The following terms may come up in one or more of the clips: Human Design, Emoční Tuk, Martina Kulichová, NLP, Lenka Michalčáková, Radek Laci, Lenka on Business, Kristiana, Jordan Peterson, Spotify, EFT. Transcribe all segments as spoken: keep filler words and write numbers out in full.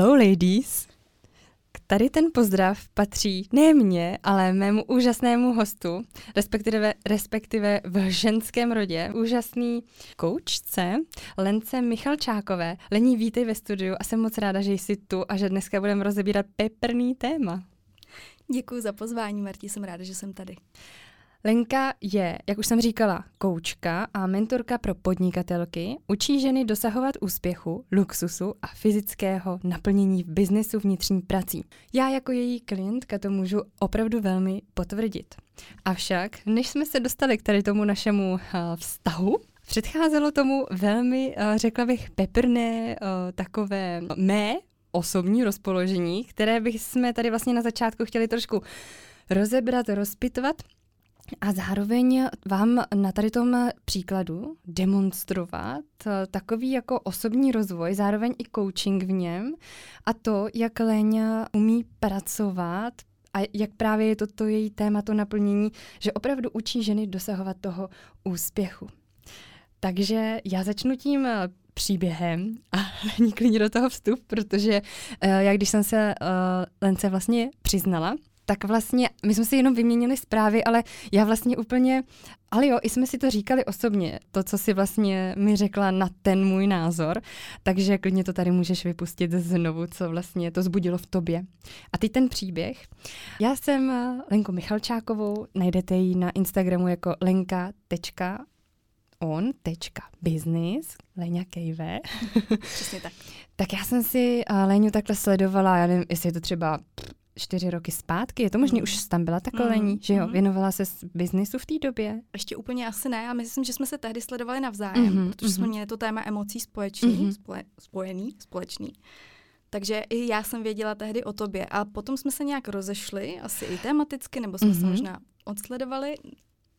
Hello ladies. Tady ten pozdrav patří ne mně, ale mému úžasnému hostu, respektive, respektive v ženském rodě, úžasný koučce Lence Michalčákové. Lení, vítej ve studiu a jsem moc ráda, že jsi tu a že dneska budeme rozebírat peprný téma. Děkuji za pozvání, Marti, jsem ráda, že jsem tady. Lenka je, jak už jsem říkala, koučka a mentorka pro podnikatelky, učí ženy dosahovat úspěchu, luxusu a fyzického naplnění v biznesu vnitřní prací. Já jako její klientka to můžu opravdu velmi potvrdit. Avšak, než jsme se dostali k tady tomu našemu uh, vztahu, předcházelo tomu velmi, uh, řekla bych, peprné uh, takové mé osobní rozpoložení, které bychom tady vlastně na začátku chtěli trošku rozebrat, rozpitvat, a zároveň vám na tady tom příkladu demonstrovat takový jako osobní rozvoj, zároveň i coaching v něm a to, jak Léňa umí pracovat a jak právě je toto její téma, to naplnění, že opravdu učí ženy dosahovat toho úspěchu. Takže já začnu tím příběhem a Lení klidně do toho vstup, protože já když jsem se Lence vlastně přiznala, tak vlastně, my jsme si jenom vyměnili zprávy, ale já vlastně úplně, ale jo, i jsme si to říkali osobně, to, co si vlastně mi řekla na ten můj názor, takže klidně to tady můžeš vypustit znovu, co vlastně to zbudilo v tobě. A teď ten příběh. Já jsem Lenku Michalčákovou, najdete ji na Instagramu jako lenka tečka on tečka business, Lenia K V. Přesně tak. Tak já jsem si Leniu takhle sledovala, já nevím, jestli je to třeba čtyři roky zpátky, je to možný, mm. už tam byla takhle mm. Lení, že jo, věnovala se biznisu v té době? Ještě úplně asi ne, a myslím, že jsme se tehdy sledovali navzájem, mm-hmm. protože mm-hmm. jsme měli to téma emocí společný, mm-hmm. spole, spojený, společný. Takže i já jsem věděla tehdy o tobě a potom jsme se nějak rozešli, asi i tematicky, nebo jsme mm-hmm. se možná odsledovali.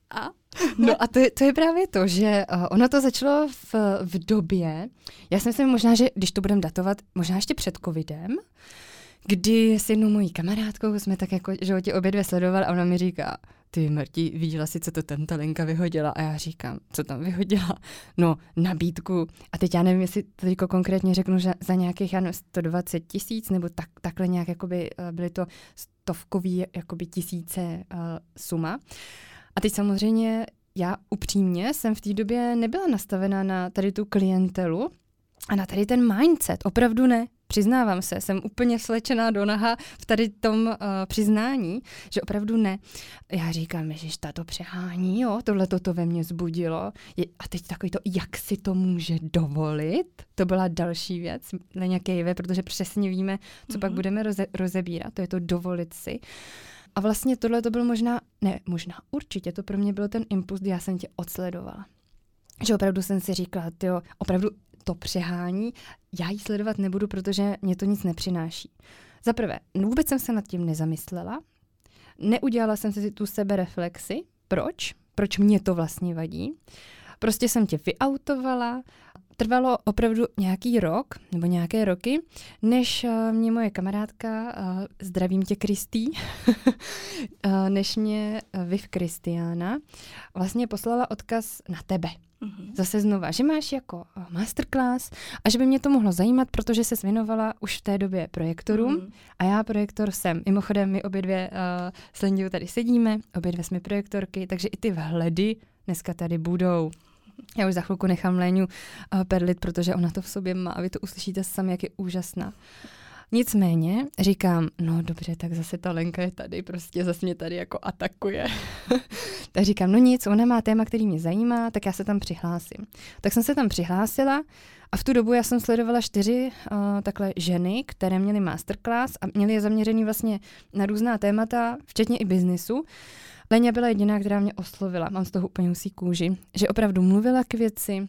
A? No a to je, to je právě to, že uh, ono to začalo v, v době, já jsem si možná, že když to budem datovat, možná ještě před covidem, kdy s jednou mojí kamarádkou jsme tak jako, že tě obě dvě sledoval a ona mi říká, ty Marti, viděla jsi, co to tam ta Lenka vyhodila? A já říkám, co tam vyhodila? No, nabídku. A teď já nevím, jestli to jako konkrétně řeknu, že za nějakých ano, sto dvacet tisíc, nebo tak, takhle nějak, jakoby, byly to stovkový jakoby, tisíce uh, suma. A teď samozřejmě já upřímně jsem v té době nebyla nastavená na tady tu klientelu a na tady ten mindset, opravdu ne. Přiznávám se, jsem úplně slečená do naha v tady tom uh, přiznání, že opravdu ne. Já říkám, ježiš, tato přehání, jo, tohle to ve mně zbudilo. Je, a teď takový to, jak si to může dovolit, to byla další věc, na nějaké jivé, protože přesně víme, co mm-hmm. pak budeme roze, rozebírat, to je to dovolit si. A vlastně tohle to bylo možná, ne, možná určitě, to pro mě byl ten impuls, kdy já jsem tě odsledovala. Že opravdu jsem si říkala, tyjo, opravdu to přehání, já ji sledovat nebudu, protože mě to nic nepřináší. Za prvé, vůbec jsem se nad tím nezamyslela, neudělala jsem si tu sebereflexi, proč, proč mě to vlastně vadí, prostě jsem tě vyautovala, trvalo opravdu nějaký rok, nebo nějaké roky, než mě moje kamarádka, zdravím tě Kristý, než mě Viv Kristiana vlastně poslala odkaz na tebe. Zase znova, že máš jako masterclass a že by mě to mohlo zajímat, protože se věnovala už v té době projektorům mm. a já projektor jsem. Mimochodem, my obě dvě uh, s Lendiou tady sedíme, obě dvě jsme projektorky, takže i ty vhledy dneska tady budou. Já už za chvilku nechám Léňu uh, perlit, protože ona to v sobě má a vy to uslyšíte sami, jak je úžasná. Nicméně říkám, no dobře, tak zase ta Lenka je tady, prostě zase mě tady jako atakuje. Tak říkám, no nic, ona má téma, který mě zajímá, tak já se tam přihlásím. Tak jsem se tam přihlásila a v tu dobu já jsem sledovala čtyři uh, takhle ženy, které měly masterclass a měly je zaměřený vlastně na různá témata, včetně i biznisu. Lenia byla jediná, která mě oslovila, mám z toho úplně husí kůži, že opravdu mluvila k věci,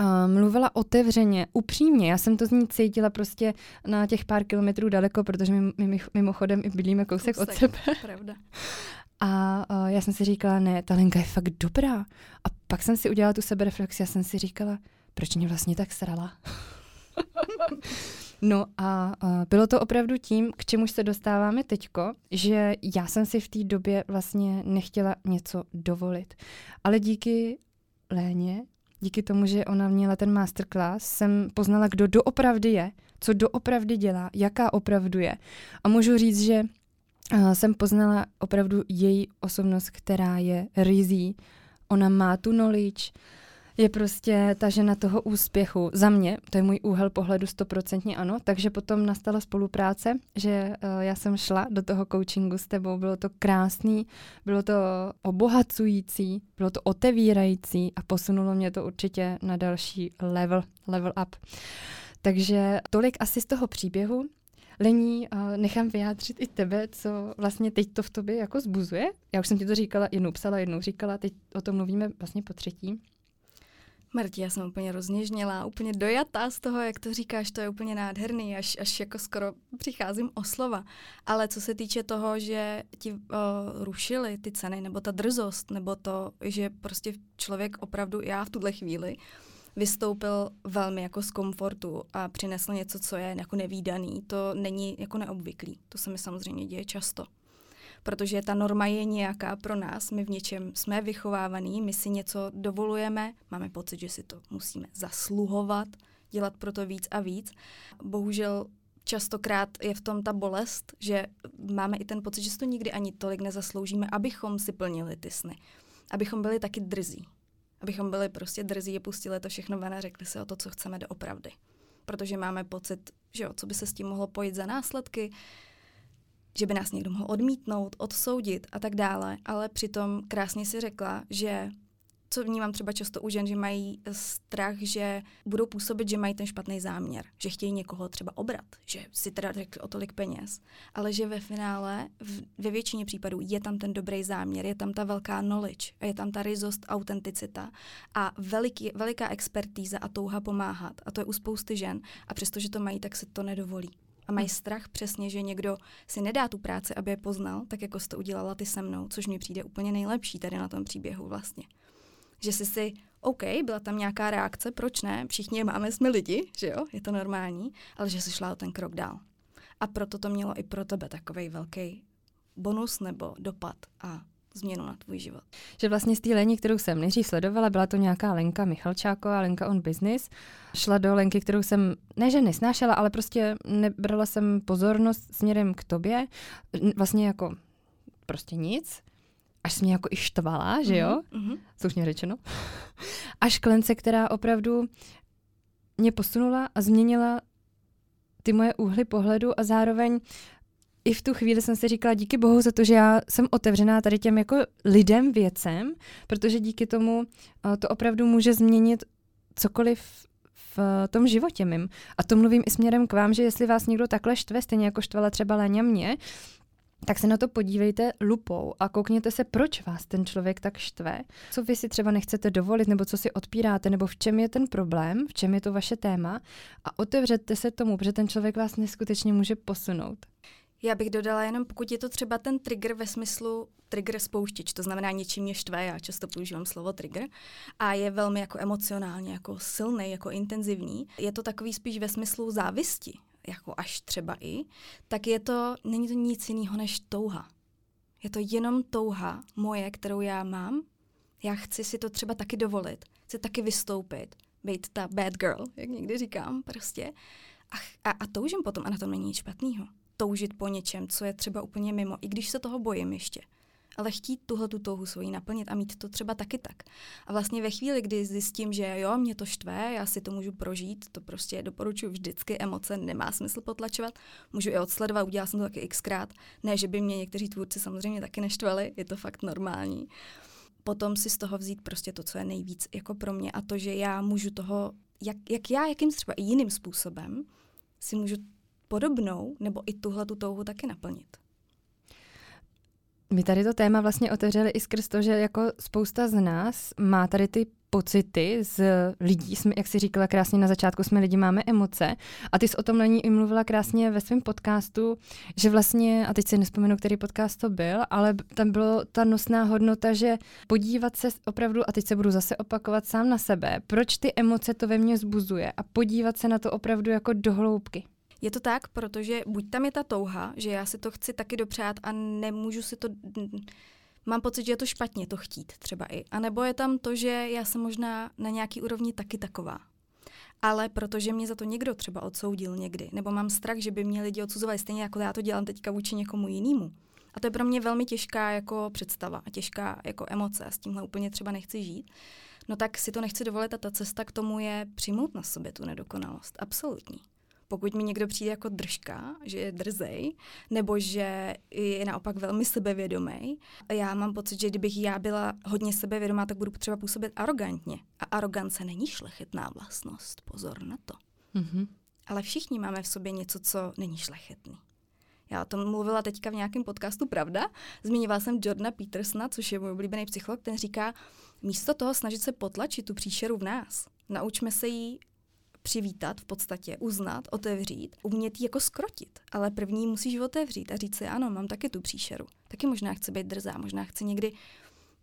Uh, mluvila otevřeně, upřímně. Já jsem to z ní cítila prostě na těch pár kilometrů daleko, protože my, my mimochodem i bydlíme kousek, kousek od sebe. Pravda. A uh, já jsem si říkala, ne, ta Lenka je fakt dobrá. A pak jsem si udělala tu sebereflexi a jsem si říkala, proč mě vlastně tak srala. No a uh, bylo to opravdu tím, k čemuž se dostáváme teďko, že já jsem si v té době vlastně nechtěla něco dovolit. Ale díky Léně díky tomu, že ona měla ten masterclass, jsem poznala, kdo doopravdy je, co doopravdy dělá, jaká opravdu je. A můžu říct, že jsem poznala opravdu její osobnost, která je rizí. Ona má tu knowledge, je prostě ta žena toho úspěchu. Za mě, to je můj úhel pohledu, stoprocentně ano, takže potom nastala spolupráce, že já jsem šla do toho coachingu s tebou, bylo to krásný, bylo to obohacující, bylo to otevírající a posunulo mě to určitě na další level, level up. Takže tolik asi z toho příběhu. Lení, nechám vyjádřit i tebe, co vlastně teď to v tobě jako zbuzuje. Já už jsem ti to říkala, jednou psala, jednou říkala, teď o tom mluvíme vlastně po třetí. Marti, já jsem úplně rozněžnělá, úplně dojatá z toho, jak to říkáš, to je úplně nádherný, až, až jako skoro přicházím o slova. Ale co se týče toho, že ti uh, rušily ty ceny, nebo ta drzost, nebo to, že prostě člověk opravdu, já v tuhle chvíli, vystoupil velmi jako z komfortu a přinesl něco, co je jako nevídaný. To není jako neobvyklý. To se mi samozřejmě děje často. Protože ta norma je nějaká pro nás. My v něčem jsme vychovávaný, my si něco dovolujeme, máme pocit, že si to musíme zasluhovat, dělat pro to víc a víc. Bohužel častokrát je v tom ta bolest, že máme i ten pocit, že si to nikdy ani tolik nezasloužíme, abychom si plnili ty sny. Abychom byli taky drzí. Abychom byli prostě drzí a pustili to všechno ven a řekli si o to, co chceme doopravdy. Protože máme pocit, že jo, co by se s tím mohlo pojít za následky, že by nás někdo mohl odmítnout, odsoudit a tak dále. Ale přitom krásně si řekla, že co vnímám třeba často u žen, že mají strach, že budou působit, že mají ten špatný záměr, že chtějí někoho třeba obrat, že si teda řekli o tolik peněz, ale že ve finále v, ve většině případů je tam ten dobrý záměr, je tam ta velká knowledge, je tam ta ryzost, autenticita a veliký, veliká expertíza a touha pomáhat. A to je u spousty žen a přestože to mají, tak se to nedovolí. A mají strach přesně, že někdo si nedá tu práci, aby je poznal, tak jako jsi to udělala ty se mnou, což mi přijde úplně nejlepší tady na tom příběhu vlastně. Že jsi si, OK, byla tam nějaká reakce, proč ne, všichni máme, jsme lidi, že jo, je to normální, ale že jsi šla o ten krok dál. A proto to mělo i pro tebe takovej velký bonus nebo dopad a změnu na tvůj život. Že vlastně z té Leni, kterou jsem nejdřív sledovala, byla to nějaká Lenka Michalčáková, Lenka on Business, šla do Lenky, kterou jsem, ne že nesnášela, ale prostě nebrala jsem pozornost směrem k tobě, vlastně jako prostě nic, až jsi mě jako i štvala, že jo? Mm-hmm. Slušně řečeno. Až k Lence, která opravdu mě posunula a změnila ty moje úhly pohledu a zároveň i v tu chvíli jsem si říkala díky bohu za to, že já jsem otevřená tady těm jako lidem, věcem, protože díky tomu to opravdu může změnit cokoliv v tom životě mým. A to mluvím i směrem k vám, že jestli vás někdo takhle štve, stejně jako štvala třeba Lenia mě, tak se na to podívejte lupou a koukněte se, proč vás ten člověk tak štve, co vy si třeba nechcete dovolit, nebo co si odpíráte, nebo v čem je ten problém, v čem je to vaše téma a otevřete se tomu, protože ten člověk vás neskutečně může posunout. Já bych dodala jenom, pokud je to třeba ten trigger ve smyslu trigger spouštěč, to znamená něčím mě štve, já často používám slovo trigger, a je velmi jako emocionálně, jako silný, jako intenzivní, je to takový spíš ve smyslu závisti, jako až třeba i, tak je to, není to nic jiného než touha. Je to jenom touha moje, kterou já mám. Já chci si to třeba taky dovolit, chci taky vystoupit, být ta bad girl, jak někdy říkám, prostě. A, a, a toužím potom, a na tom není nic špatného. Toužit po něčem, co je třeba úplně mimo, i když se toho bojím ještě. Ale chtít tuhle tu touhu svoji naplnit a mít to třeba taky tak. A vlastně ve chvíli, kdy zjistím, že jo, mě to štve, já si to můžu prožít, to prostě doporučuji vždycky, emoce nemá smysl potlačovat, můžu i odsledovat, udělala jsem to taky xkrát, ne, že by mě někteří tvůrci samozřejmě taky neštvali, je to fakt normální. Potom si z toho vzít prostě to, co je nejvíc jako pro mě a to, že já můžu toho, jak, jak já, jakým třeba i jiným způsobem, si můžu podobnou nebo i tuhle tu touhu taky naplnit. My tady to téma vlastně otevřeli i skrz to, že jako spousta z nás má tady ty pocity z lidí, jsme, jak jsi říkala krásně na začátku, jsme lidi, máme emoce a ty jsi o tom Lení i mluvila krásně ve svém podcastu, že vlastně, a teď si nespomenu, který podcast to byl, ale tam byla ta nosná hodnota, že podívat se opravdu, a teď se budu zase opakovat sám na sebe, proč ty emoce to ve mně zbuzuje a podívat se na to opravdu jako do hloubky. Je to tak, protože buď tam je ta touha, že já si to chci taky dopřát a nemůžu si to, mám pocit, že je to špatně to chtít třeba i. A nebo je tam to, že já jsem možná na nějaký úrovni taky taková. Ale protože mě za to někdo třeba odsoudil někdy, nebo mám strach, že by mě lidi odsuzovali stejně, jako já to dělám teďka vůči někomu jinému. A to je pro mě velmi těžká jako představa a těžká jako emoce a s tímhle úplně třeba nechci žít. No tak si to nechci dovolit a ta cesta k tomu je přijmout na sobě tu nedokonalost. Absolutní. Pokud mi někdo přijde jako držka, že je drzej, nebo že je naopak velmi sebevědomý, já mám pocit, že kdybych já byla hodně sebevědomá, tak budu potřeba působit arrogantně. A arogance není šlechetná vlastnost, pozor na to. Mm-hmm. Ale všichni máme v sobě něco, co není šlechetný. Já o tom mluvila teďka v nějakém podcastu Pravda. Zmiňovala jsem Jordana Petersona, což je můj oblíbený psycholog, ten říká, místo toho snažit se potlačit tu příšeru v nás, naučme se jí přivítat v podstatě, uznat, otevřít, umět jí jako skrotit. Ale první musíš otevřít a říct si, ano, mám taky tu příšeru. Taky možná chci být drzá, možná chci někdy,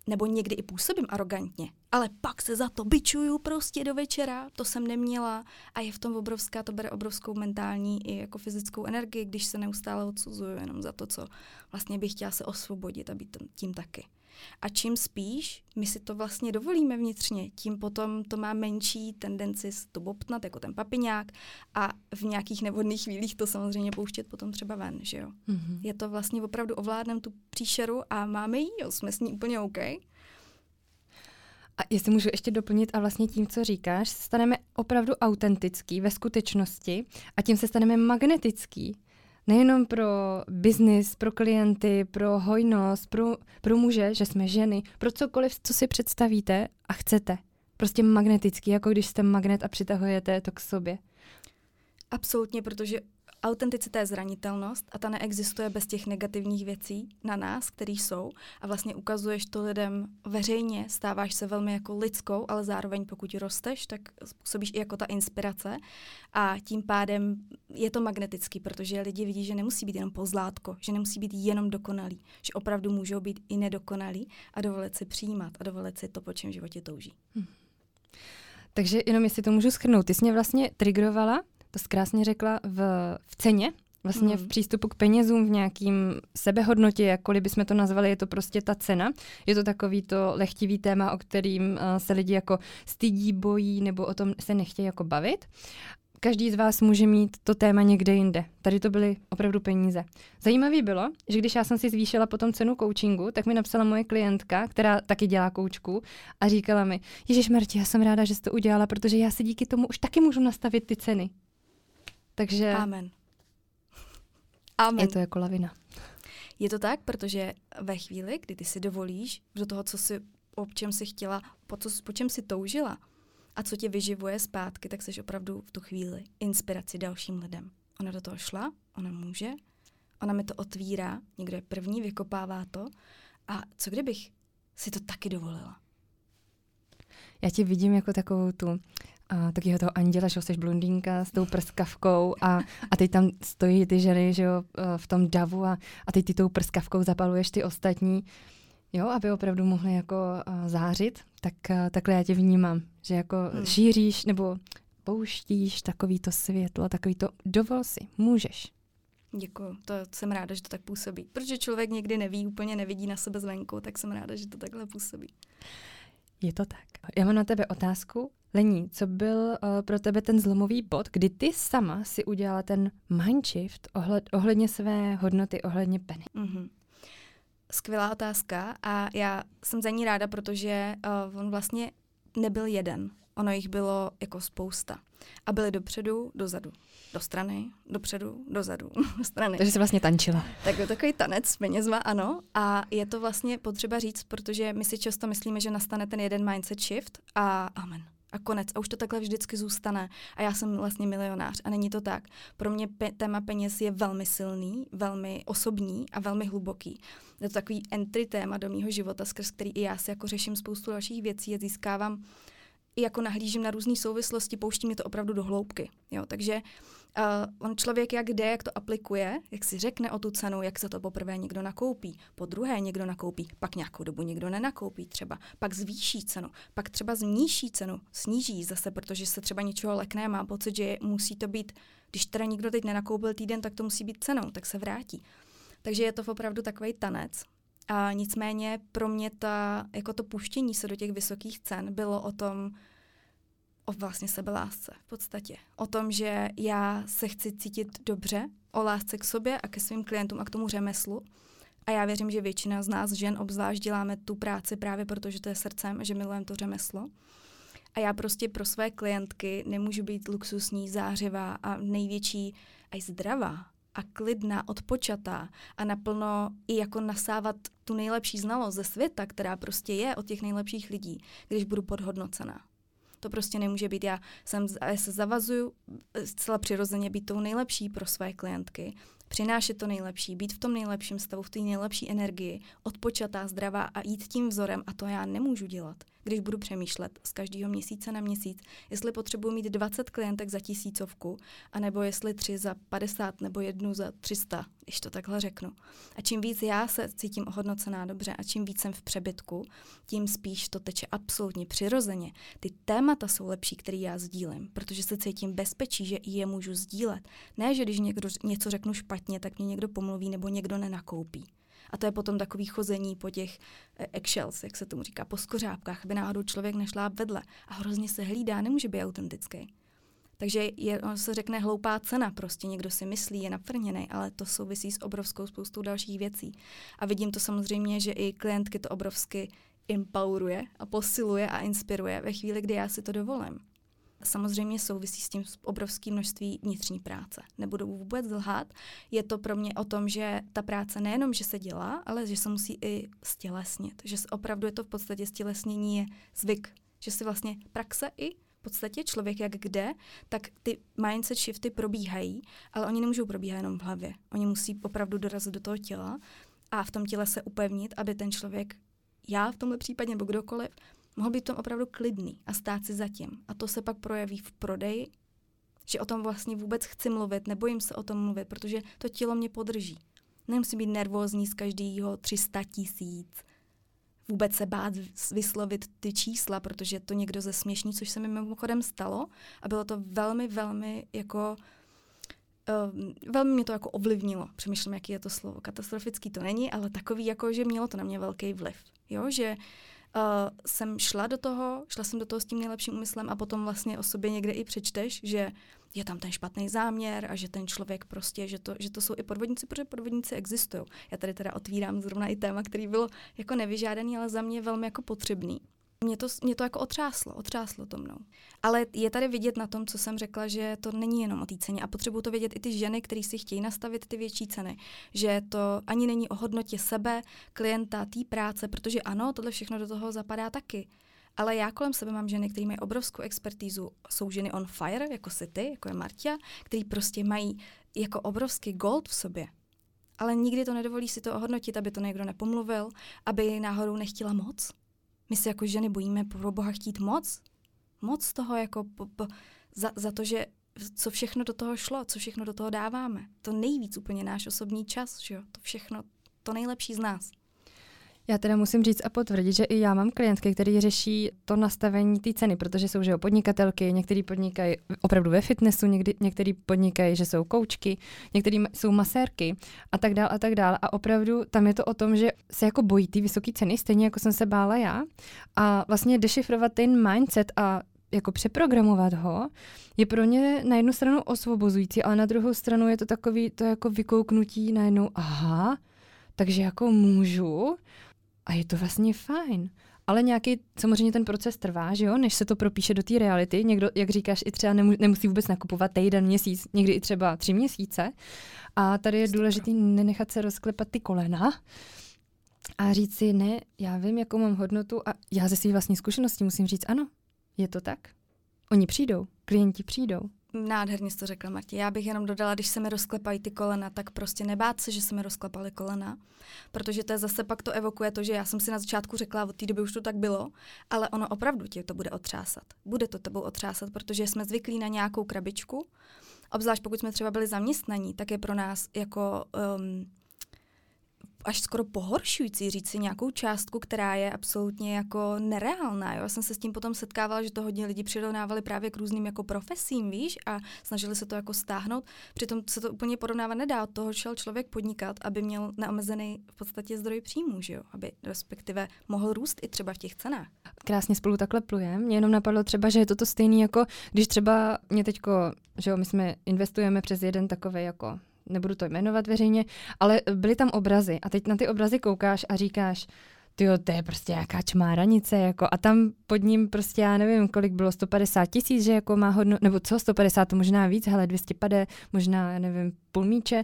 nebo někdy i působím arrogantně, ale pak se za to bičuju prostě do večera, to jsem neměla a je v tom obrovská, to bere obrovskou mentální i jako fyzickou energii, když se neustále odsuzuju jenom za to, co vlastně bych chtěla se osvobodit a být tím taky. A čím spíš my si to vlastně dovolíme vnitřně, tím potom to má menší tendenci to bobtnat, jako ten papiňák a v nějakých nevhodných chvílích to samozřejmě pouštět potom třeba ven, že jo. Mm-hmm. Je to vlastně opravdu ovládnem tu příšeru a máme ji, jo, jsme s ní úplně OK. A jestli můžu ještě doplnit a vlastně tím, co říkáš, staneme opravdu autentický ve skutečnosti a tím se staneme magnetický. Nejenom pro biznis, pro klienty, pro hojnost, pro, pro muže, že jsme ženy, pro cokoliv, co si představíte a chcete. Prostě magnetický, jako když jste magnet a přitahujete to k sobě. Absolutně, protože autenticita je zranitelnost a ta neexistuje bez těch negativních věcí na nás, které jsou. A vlastně ukazuješ to lidem veřejně, stáváš se velmi jako lidskou, ale zároveň pokud rosteš, tak způsobíš i jako ta inspirace. A tím pádem je to magnetický, protože lidi vidí, že nemusí být jenom pozlátko, že nemusí být jenom dokonalý, že opravdu můžou být i nedokonalý a dovolit si přijímat a dovolit si to, po čem v životě touží. Hm. Takže jenom jestli to můžu shrnout, ty jsi mě vlastně triggerovala, to jsi krásně řekla, v, v ceně, vlastně hmm. v přístupu k penězům, v nějakým sebehodnotě, jakkoliv bychom to nazvali, je to prostě ta cena. Je to takový to lehtivý téma, o kterým uh, se lidi jako stydí, bojí, nebo o tom se nechtějí jako bavit. Každý z vás může mít to téma někde jinde. Tady to byly opravdu peníze. Zajímavý bylo, že když já jsem si zvýšila potom cenu koučingu, tak mi napsala moje klientka, která taky dělá koučku a říkala mi, ježišmarti, já jsem ráda, že jsi to udělala, protože já si díky tomu už taky můžu nastavit ty ceny. Takže Amen. Amen. Je to jako lavina. Je to tak, protože ve chvíli, kdy ty si dovolíš do toho, co si, o čem si chtěla, po, co, po čem si toužila a co tě vyživuje zpátky, tak jsi opravdu v tu chvíli inspiraci dalším lidem. Ona do toho šla, ona může, ona mi to otvírá, někdo je první, vykopává to a co kdybych si to taky dovolila? Já tě vidím jako takovou tu... A takového toho anděla, že jsi blondýnka s tou prskavkou a, a teď tam stojí ty ženy, že jo, v tom davu a, a teď ty tou prskavkou zapaluješ ty ostatní, jo, aby opravdu mohly jako zářit, tak takhle já tě vnímám, že jako hmm. šíříš nebo pouštíš takovýto světlo, takovýto dovol si, můžeš. Děkuju, to jsem ráda, že to tak působí, protože člověk někdy neví, úplně nevidí na sebe zvenku, tak jsem ráda, že to takhle působí. Je to tak. Já mám na tebe otázku. Lení, co byl uh, pro tebe ten zlomový bod, kdy ty sama si udělala ten mindshift ohled, ohledně své hodnoty, ohledně peněz? Mm-hmm. Skvělá otázka a já jsem za ní ráda, protože uh, on vlastně nebyl jeden. Ono jich bylo jako spousta. A byly dopředu, dozadu, do strany, dopředu, dozadu, do strany. Takže jsi vlastně tančila. Tak takový tanec s penězma, ano. A je to vlastně potřeba říct, protože my si často myslíme, že nastane ten jeden mindset shift a amen. A konec. A už to takhle vždycky zůstane. A já jsem vlastně milionář. A není to tak. Pro mě pe- téma peněz je velmi silný, velmi osobní a velmi hluboký. Je to takový entry téma do mýho života, skrz který i já si jako řeším spoustu dalších věcí a získávám, i jako nahlížím na různé souvislosti, pouští mě to opravdu do hloubky. Jo? Takže uh, on člověk jak jde, jak to aplikuje, jak si řekne o tu cenu, jak se to poprvé někdo nakoupí, po druhé někdo nakoupí, pak nějakou dobu někdo nenakoupí třeba, pak zvýší cenu, pak třeba zníží cenu, sníží zase, protože se třeba něčeho lekne, má pocit, že musí to být, když teda nikdo teď nenakoupil týden, tak to musí být cenou, tak se vrátí. Takže je to opravdu takový tanec A nicméně pro mě ta, jako to puštění se do těch vysokých cen bylo o tom, o vlastně sebelásce v podstatě. O tom, že já se chci cítit dobře, o lásce k sobě a ke svým klientům a k tomu řemeslu. A já věřím, že většina z nás žen obzvlášť děláme tu práci právě proto, že to je srdcem, že milujeme to řemeslo. A já prostě pro své klientky nemůžu být luxusní, zářivá a největší aj zdravá a klidná, odpočatá a naplno i jako nasávat tu nejlepší znalost ze světa, která prostě je od těch nejlepších lidí, když budu podhodnocená. To prostě nemůže být. Já, jsem, já se zavazuju zcela přirozeně být tou nejlepší pro své klientky, přinášet to nejlepší, být v tom nejlepším stavu, v té nejlepší energii, odpočatá, zdravá a jít tím vzorem. A to já nemůžu dělat, když budu přemýšlet z každého měsíce na měsíc, jestli potřebuji mít dvacet klientek za tisícovku, anebo jestli tři za padesát, nebo jednu za tři sta, když to takhle řeknu. A čím víc já se cítím ohodnocená dobře a čím víc jsem v přebytku, tím spíš to teče absolutně přirozeně. Ty témata jsou lepší, které já sdílím, protože se cítím bezpečí, že i je můžu sdílet. Ne, že když někdo něco řeknu špatně, tak mě někdo pomluví nebo někdo nenakoupí. A to je potom takový chození po těch eggshells, jak se tomu říká, po skořápkách, aby náhodou člověk nešláp vedle a hrozně se hlídá, nemůže být autentický. Takže je, se řekne hloupá cena, prostě někdo si myslí, je nafrněnej, ale to souvisí s obrovskou spoustou dalších věcí. A vidím to samozřejmě, že i klientky to obrovsky empoweruje a posiluje a inspiruje ve chvíli, kdy já si to dovolím. Samozřejmě souvisí s tím obrovské množství vnitřní práce. Nebudu vůbec lhát. Je to pro mě o tom, že ta práce nejenom, že se dělá, ale že se musí i stělesnit. Že opravdu je to v podstatě stělesnění je zvyk. Že si vlastně praxe i v podstatě člověk jak kde, tak ty mindset shifty probíhají, ale oni nemůžou probíhat jenom v hlavě. Oni musí opravdu dorazit do toho těla a v tom těle se upevnit, aby ten člověk, já v tomhle případě nebo kdokoliv, mohl být v tom opravdu klidný a stát si za tím. A to se pak projeví v prodeji, že o tom vlastně vůbec chci mluvit, nebojím se o tom mluvit, protože to tělo mě podrží. Nemusím být nervózní z každého tři sta tisíc. Vůbec se bát vyslovit ty čísla, protože to někdo zesměšní, což se mi mimochodem stalo. A bylo to velmi, velmi jako... Um, velmi mě to jako ovlivnilo. Přemýšlím, jaký je to slovo. Katastrofický to není, ale takový jako, že mělo to na mě velký vliv. Jo, že... Uh, jsem šla do toho, šla jsem do toho s tím nejlepším úmyslem a potom vlastně o sobě někde i přečteš, že je tam ten špatný záměr a že ten člověk prostě, že to, že to jsou i podvodníci, protože podvodníci existují. Já tady teda otvírám zrovna i téma, který bylo jako nevyžádaný, ale za mě velmi jako potřebný. Mě to, mě to jako otřáslo, otřáslo to mnou. Ale je tady vidět na tom, co jsem řekla, že to není jenom o té ceně a potřebuju to vědět i ty ženy, které si chtějí nastavit ty větší ceny. Že to ani není o hodnotě sebe, klienta, té práce, protože ano, tohle všechno do toho zapadá taky. Ale já kolem sebe mám ženy, které mají obrovskou expertízu, jsou ženy on fire, jako si ty, jako je Martia, který prostě mají jako obrovský gold v sobě. Ale nikdy to nedovolí si to ohodnotit, aby to někdo nepomluvil, aby náhodou nechtěla moc. My se jako ženy bojíme pro Boha chtít moc. Moc toho jako po, po, za, za to, že co všechno do toho šlo, co všechno do toho dáváme. To nejvíc úplně náš osobní čas, že jo? To všechno, to nejlepší z nás. Já teda musím říct a potvrdit, že i já mám klientky, které řeší to nastavení té ceny, protože jsou, že jo, podnikatelky, některý podnikají opravdu ve fitnessu, někdy, některý podnikají, že jsou koučky, některý jsou masérky a tak dál a tak dál. A opravdu tam je to o tom, že se jako bojí ty vysoké ceny, stejně jako jsem se bála já. A vlastně dešifrovat ten mindset a jako přeprogramovat ho, je pro ně na jednu stranu osvobozující, ale na druhou stranu je to takový to jako vykouknutí najednou, aha, takže jako můžu. A je to vlastně fajn. Ale nějaký, samozřejmě ten proces trvá, že jo, než se to propíše do té reality. Někdo, jak říkáš, i třeba nemusí vůbec nakupovat týden, měsíc, někdy i třeba tři měsíce. A tady je důležité nenechat se rozklepat ty kolena a říct si, ne, já vím, jakou mám hodnotu a já ze svých vlastní zkušenosti musím říct, ano, je to tak. Oni přijdou, klienti přijdou. Nádherně jsi to řekla, Marti. Já bych jenom dodala, když se mi rozklepají ty kolena, tak prostě nebát se, že se mi rozklepaly kolena, protože to je zase pak to evokuje to, že já jsem si na začátku řekla, od té doby už to tak bylo, ale ono opravdu tě to bude otřásat. Bude to tebou otřásat, protože jsme zvyklí na nějakou krabičku, obzvlášť pokud jsme třeba byli zaměstnaní, tak je pro nás jako... Um, až skoro pohoršující říct si nějakou částku, která je absolutně jako nereálná. Jo? Já jsem se s tím potom setkávala, že to hodně lidí přirovnávali právě k různým jako profesím, víš, a snažili se to jako stáhnout. Přitom se to úplně porovnávat nedá. Od toho šel člověk podnikat, aby měl neomezený v podstatě zdroj příjmů, že jo? Aby respektive mohl růst i třeba v těch cenách. Krásně spolu takhle plujem. Mě jenom napadlo třeba, že je to to stejný jako, když třeba mě teďko, že jo, my jsme investujeme přes jeden takovej jako, nebudu to jmenovat veřejně, ale byly tam obrazy a teď na ty obrazy koukáš a říkáš, tyjo, to je prostě nějaká čmáranice, jako, a tam pod ním prostě, já nevím, kolik bylo, sto padesát tisíc, že jako má hodnotu, nebo co, sto padesát, to možná víc, hele, dvě stě padesát, možná, nevím, půl míče.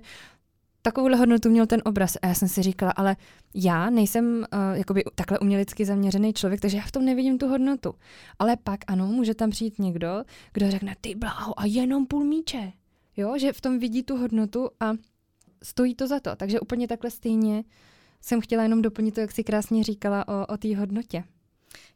Takovouhle hodnotu měl ten obraz a já jsem si říkala, ale já nejsem uh, jakoby takhle umělecky zaměřený člověk, takže já v tom nevidím tu hodnotu. Ale pak ano, může tam přijít někdo, kdo řekne, ty bláho, a jenom půl míče. Jo, že v tom vidí tu hodnotu a stojí to za to. Takže úplně takhle stejně jsem chtěla jenom doplnit to, jak jsi krásně říkala o, o té hodnotě.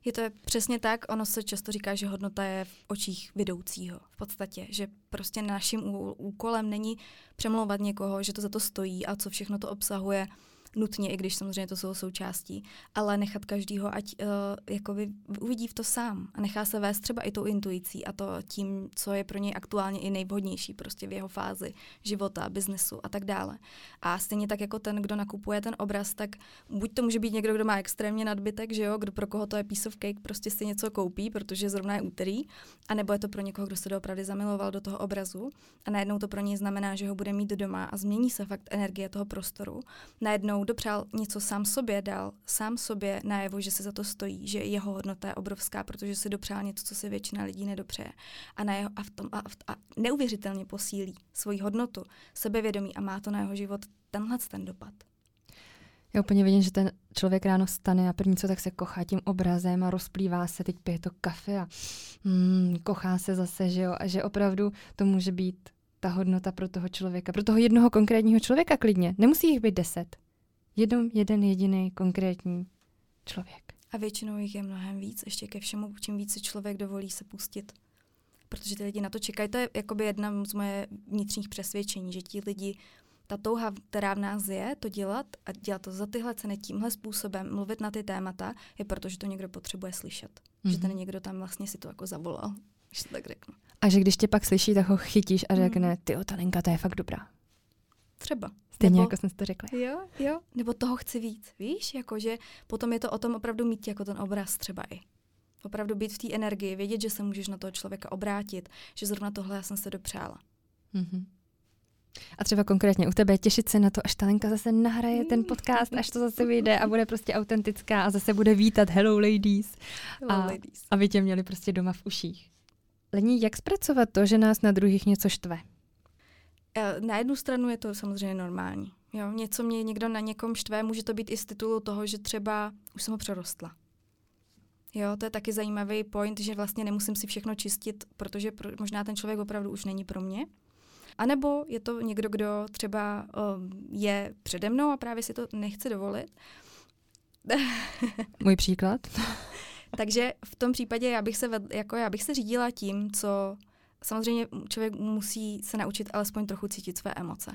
Je to přesně tak, ono se často říká, že hodnota je v očích vidoucího v podstatě, že prostě naším úkolem není přemlouvat někoho, že to za to stojí a co všechno to obsahuje nutně, i když samozřejmě to jsou součástí, ale nechat každýho, ať uh, jakoby uvidí v to sám a nechá se vést třeba i tou intuicí a to tím, co je pro něj aktuálně i nejvhodnější prostě v jeho fázi života, biznesu a tak dále. A stejně tak jako ten, kdo nakupuje ten obraz, tak buď to může být někdo, kdo má extrémně nadbytek, že jo, kdo, pro koho to je piece of cake, prostě si něco koupí, protože zrovna je úterý, anebo je to pro někoho, kdo se doopravdy zamiloval do toho obrazu a najednou to pro něj znamená, že ho bude mít doma a změní se fakt energie toho prostoru. Najednou dopřál něco sám sobě, dal sám sobě najevo, že se za to stojí, že jeho hodnota je obrovská, protože si dopřál něco, co si většina lidí nedopřeje. A, na jeho, a, v tom, a, v, a neuvěřitelně posílí svoji hodnotu, sebevědomí a má to na jeho život tenhle ten dopad. Já úplně vidím, že ten člověk ráno stane a první co, tak se kochá tím obrazem a rozplývá se, teď pije to kafe a mm, kochá se zase, že jo, a že opravdu to může být ta hodnota pro toho člověka, pro toho jednoho konkrétního člověka klidně. Nemusí jich být deset. Jednou jeden jediný konkrétní člověk. A většinou jich je mnohem víc, ještě ke všemu, čím víc člověk dovolí se pustit. Protože ty lidi na to čekají. To je jakoby jedna z moje vnitřních přesvědčení, že ti lidi, ta touha, která v nás je, to dělat a dělat to za tyhle ceny tímhle způsobem, mluvit na ty témata, je proto, že to někdo potřebuje slyšet. Mm-hmm. Že ten někdo tam vlastně si to jako zavolal, když se tak řeknu. A že když tě pak slyší, tak ho chytíš a řekne, mm-hmm. tyjo, ta Lenka, ta je fakt dobrá. Třeba. Stejně nebo, jako jsem si to řekla. Jo, jo. Nebo toho chci víc, víš? Jakože potom je to o tom opravdu mít jako ten obraz třeba i. Opravdu být v té energii, vědět, že se můžeš na toho člověka obrátit, že zrovna tohle já jsem se dopřála. Mm-hmm. A třeba konkrétně u tebe těšit se na to, až ta Lenka zase nahraje ten podcast, až to zase vyjde a bude prostě autentická a zase bude vítat hello ladies. Hello a, ladies. Aby tě měli prostě doma v uších. Lení, jak zpracovat to, že nás na druhých něco štve? Na jednu stranu je to samozřejmě normální. Jo? Něco mě někdo na někom štve, může to být i z titulu toho, že třeba už jsem ho přerostla. Jo, to je taky zajímavý point, že vlastně nemusím si všechno čistit, protože pro, možná ten člověk opravdu už není pro mě. A nebo je to někdo, kdo třeba um, je přede mnou a právě si to nechce dovolit. Můj příklad. Takže v tom případě já bych se, ved, jako já bych se řídila tím, co... Samozřejmě člověk musí se naučit alespoň trochu cítit své emoce.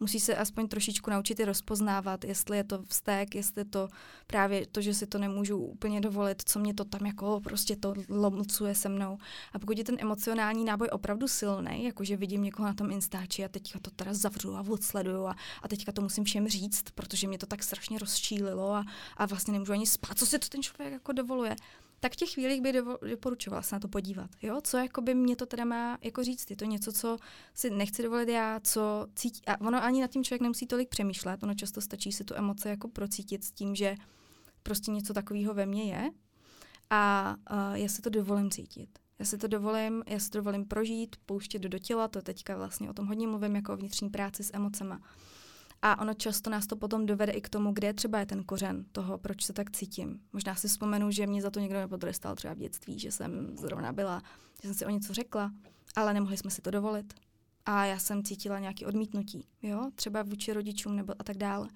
Musí se aspoň trošičku naučit i rozpoznávat, jestli je to vztek, jestli je to právě to, že si to nemůžu úplně dovolit, co mě to tam jako prostě to lomcuje se mnou. A pokud je ten emocionální náboj opravdu silný, jakože vidím někoho na tom Instači a teďka to teda zavřu a odsleduju a, a teďka to musím všem říct, protože mě to tak strašně rozčílilo a, a vlastně nemůžu ani spát, co si to ten člověk jako dovoluje. Tak v těch chvílích by doporučovala se na to podívat. Jo? Co jakoby mě to teda má jako říct? Je to něco, co si nechci dovolit já, co cítí. A ono ani nad tím člověk nemusí tolik přemýšlet. Ono často stačí si tu emoce jako procítit s tím, že prostě něco takového ve mně je. A uh, já si to dovolím cítit. Já si to dovolím, já si to dovolím prožít, pouštět do těla. To teďka vlastně o tom hodně mluvím, jako o vnitřní práci s emocema. A ono často nás to potom dovede i k tomu, kde třeba je ten kořen toho, proč se tak cítím. Možná si vzpomenu, že mě za to někdo nepotrestal třeba v dětství, že jsem zrovna byla, že jsem si o něco řekla, ale nemohli jsme si to dovolit. A já jsem cítila nějaké odmítnutí, jo, třeba vůči rodičům nebo a tak dále.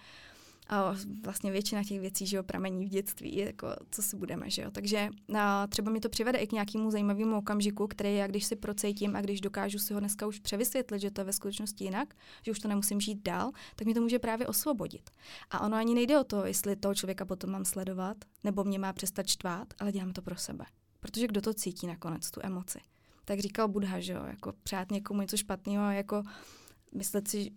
a vlastně většina těch věcí, že jo, pramení v dětství, jako co si budeme, že jo. Takže a třeba mi to přivede i k nějakému zajímavému okamžiku, který já, když si procítím a když dokážu si ho dneska už převysvětlit, že to je ve skutečnosti jinak, že už to nemusím žít dál, tak mi to může právě osvobodit. A ono ani nejde o to, jestli toho člověka potom mám sledovat, nebo mě má přestat štvát, ale dělám to pro sebe. Protože kdo to cítí nakonec, tu emoci. Tak říkal Buddha, že jo, jako přát někomu něco špatného, jako myslet si,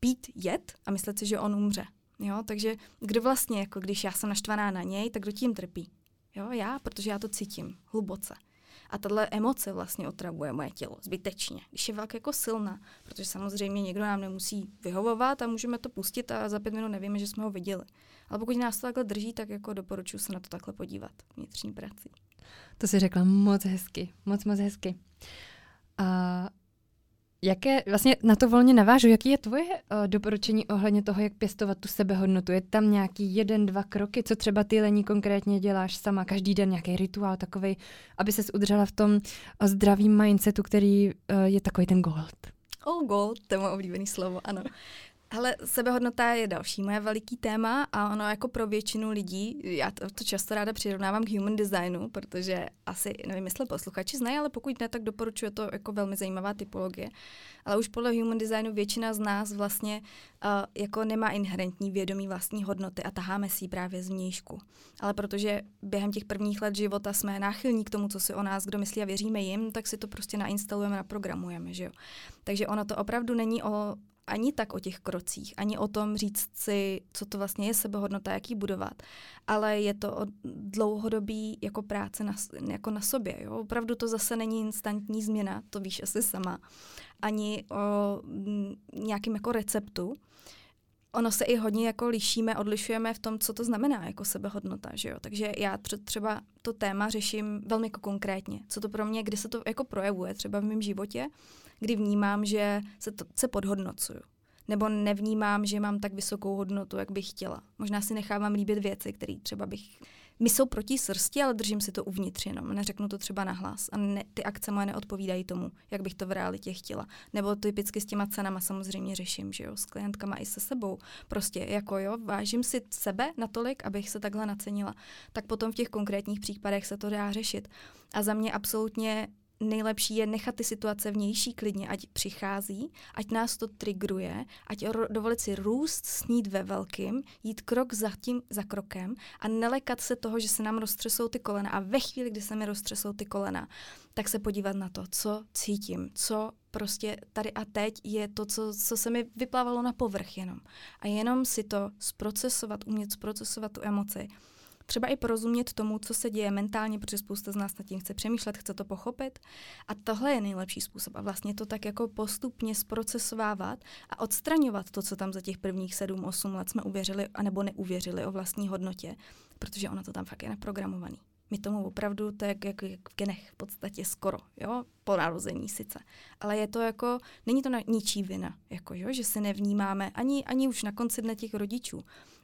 pít jed a myslet si, že on umře. Jo, takže kdo vlastně, jako když já jsem naštvaná na něj, tak kdo tím trpí? Jo, já, protože já to cítím hluboce. A tahle emoce vlastně otravuje moje tělo zbytečně, když je velká jako silná, protože samozřejmě někdo nám nemusí vyhovovat a můžeme to pustit a za pět minut nevíme, že jsme ho viděli. Ale pokud nás to takhle drží, tak jako doporučuji se na to takhle podívat vnitřní prací. To jsi řekla moc hezky, moc, moc hezky. A jaké, vlastně na to volně navážu, jaký je tvoje uh, doporučení ohledně toho, jak pěstovat tu sebehodnotu? Je tam nějaký jeden, dva kroky, co třeba ty, Lení, konkrétně děláš sama, každý den nějaký rituál takovej, aby ses udržela v tom uh, zdravým mindsetu, který uh, je takový ten gold? Oh, gold, to je moje oblíbené slovo, ano. Hele, sebehodnota je další moje veliký téma a ono jako pro většinu lidí, já to, to často ráda přirovnávám k human designu, protože asi, nevím, jestli posluchači znají, ale pokud ne, tak doporučuji, to jako velmi zajímavá typologie. Ale už podle human designu většina z nás vlastně uh, jako nemá inherentní vědomí vlastní hodnoty a taháme si ji právě z vnějšku. Ale protože během těch prvních let života jsme náchylní k tomu, co si o nás kdo myslí a věříme jim, tak si to prostě nainstalujeme, naprogramujeme, že jo. Takže ono to opravdu není o ani tak o těch krocích, ani o tom říct si, co to vlastně je sebehodnota, jak ji budovat, ale je to o dlouhodobý jako práce na, jako na sobě. Jo? Opravdu to zase není instantní změna, to víš asi sama, ani o m, nějakým jako receptu. Ono se i hodně jako lišíme, odlišujeme v tom, co to znamená jako sebehodnota, že jo. Takže já třeba to téma řeším velmi jako konkrétně. Co to pro mě, kdy se to jako projevuje třeba v mém životě, kdy vnímám, že se, to, se podhodnocuju. Nebo nevnímám, že mám tak vysokou hodnotu, jak bych chtěla. Možná si nechávám líbit věci, které třeba bych... My jsou proti srsti, ale držím si to uvnitř jenom. Neřeknu to třeba nahlas. A ne, ty akce moje neodpovídají tomu, jak bych to v realitě chtěla. Nebo typicky s těma cenama samozřejmě řeším, že jo, s klientkama i se sebou. Prostě jako jo, vážím si sebe natolik, abych se takhle nacenila. Tak potom v těch konkrétních případech se to dá řešit. A za mě absolutně nejlepší je nechat ty situace vnější klidně, ať přichází, ať nás to trigruje, ať ro- dovolit si růst, snít ve velkým, jít krok za, tím, za krokem a nelekat se toho, že se nám roztřesou ty kolena. A ve chvíli, kdy se mi roztřesou ty kolena, tak se podívat na to, co cítím, co prostě tady a teď je to, co, co se mi vyplávalo na povrch jenom. A jenom si to zprocesovat, umět zprocesovat tu emoci. Třeba i porozumět tomu, co se děje mentálně, protože spousta z nás nad tím chce přemýšlet, chce to pochopit. A tohle je nejlepší způsob. A vlastně to tak jako postupně zprocesovávat a odstraňovat to, co tam za těch prvních sedm osm let jsme uvěřili anebo neuvěřili o vlastní hodnotě, protože ono to tam fakt je naprogramovaný. My tomu opravdu, to je jak, jak v genech v podstatě skoro, jo, po narození sice. Ale je to jako, není to na, ničí vina, jako jo, že se nevnímáme ani, ani už na konci dne těch rodičů.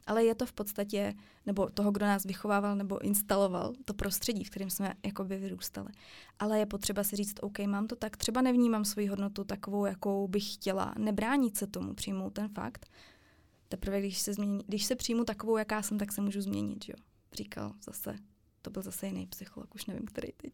Ale je to v podstatě, nebo toho, kdo nás vychovával nebo instaloval, to prostředí, v kterém jsme jakoby vyrůstali. Ale je potřeba si říct, OK, mám to tak, třeba nevnímám svoji hodnotu takovou, jakou bych chtěla, nebránit se tomu, přijmout ten fakt. Teprve, když se, změní, když se přijmu takovou, jaká jsem, tak se můžu změnit, jo, říkal zase. To byl zase jiný psycholog, už nevím, který teď.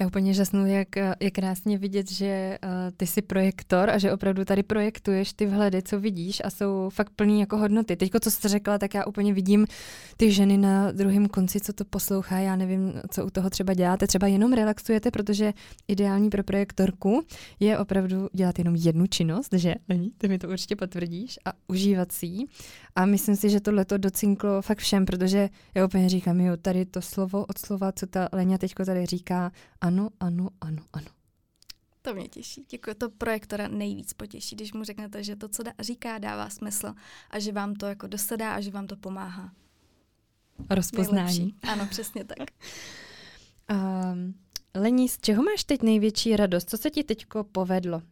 Já úplně žasnu, jak je krásně vidět, že uh, ty jsi projektor a že opravdu tady projektuješ ty vhledy, co vidíš a jsou fakt plný jako hodnoty. Teďko, co jste řekla, tak já úplně vidím ty ženy na druhém konci, co to poslouchá. Já nevím, co u toho třeba děláte. Třeba jenom relaxujete, protože ideální pro projektorku je opravdu dělat jenom jednu činnost, že? Lení, ty mi to určitě potvrdíš, a užívat si. A myslím si, že tohle to docinklo fakt všem, protože já úplně říkám, jo, tady to slovo od slova, co ta Lenia teďko tady říká, ano, ano, ano, ano. To mě těší. Děkuji. To projektora nejvíc potěší, když mu řeknete, že to, co dá, říká, dává smysl a že vám to jako dosadá a že vám to pomáhá. Rozpoznání. Nejlepší. Ano, přesně tak. um, Lení, z čeho máš teď největší radost? Co se ti teďko povedlo?